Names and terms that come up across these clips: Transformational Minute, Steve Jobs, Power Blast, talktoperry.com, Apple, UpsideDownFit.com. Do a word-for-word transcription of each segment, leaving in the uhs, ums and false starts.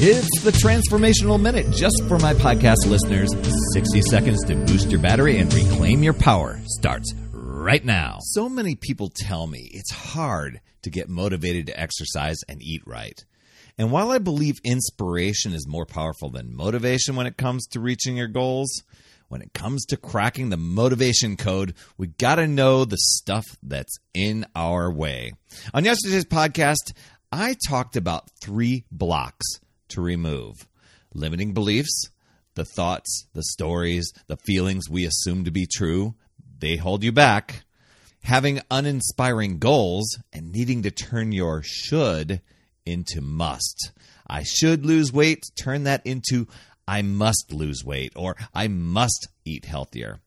It's the Transformational Minute, just for my podcast listeners. sixty seconds to boost your battery and reclaim your power starts right now. So many people tell me it's hard to get motivated to exercise and eat right. And while I believe inspiration is more powerful than motivation when it comes to reaching your goals, when it comes to cracking the motivation code, we got to know the stuff that's in our way. On yesterday's podcast, I talked about three blocks to remove: limiting beliefs, the thoughts, the stories, the feelings we assume to be true. They hold you back. Having uninspiring goals and needing to turn your should into must. I should lose weight, turn that into I must lose weight, or I must eat healthier.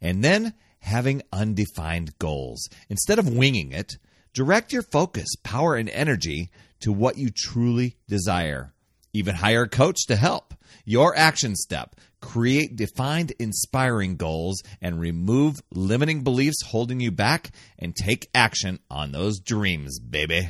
And then having undefined goals. Instead of winging it, direct your focus, power, and energy to what you truly desire. Even hire a coach to help. Your action step: create defined, inspiring goals and remove limiting beliefs holding you back, and take action on those dreams, baby.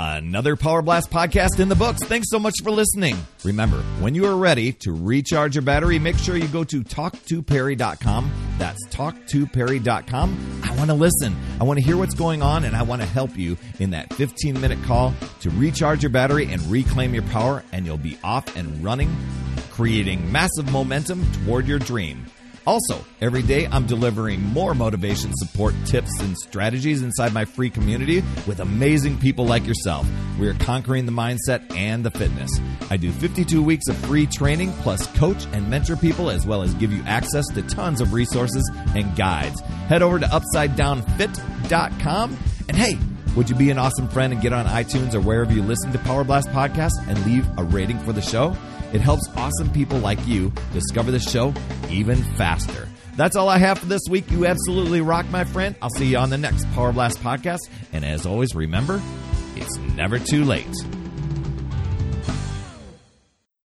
Another Power Blast podcast in the books. Thanks so much for listening. Remember, when you are ready to recharge your battery, make sure you go to talk to perry dot com. That's talk to perry dot com. I want to listen. I want to hear what's going on, and I want to help you in that fifteen-minute call to recharge your battery and reclaim your power, and you'll be off and running, creating massive momentum toward your dream. Also, every day I'm delivering more motivation, support, tips, and strategies inside my free community with amazing people like yourself. We are conquering the mindset and the fitness. I do fifty-two weeks of free training, plus coach and mentor people, as well as give you access to tons of resources and guides. Head over to upside down fit dot com. And hey, would you be an awesome friend and get on iTunes or wherever you listen to Power Blast podcasts and leave a rating for the show? It helps awesome people like you discover the show even faster. That's all I have for this week. You absolutely rock, my friend. I'll see you on the next Power Blast podcast. And as always, remember, it's never too late.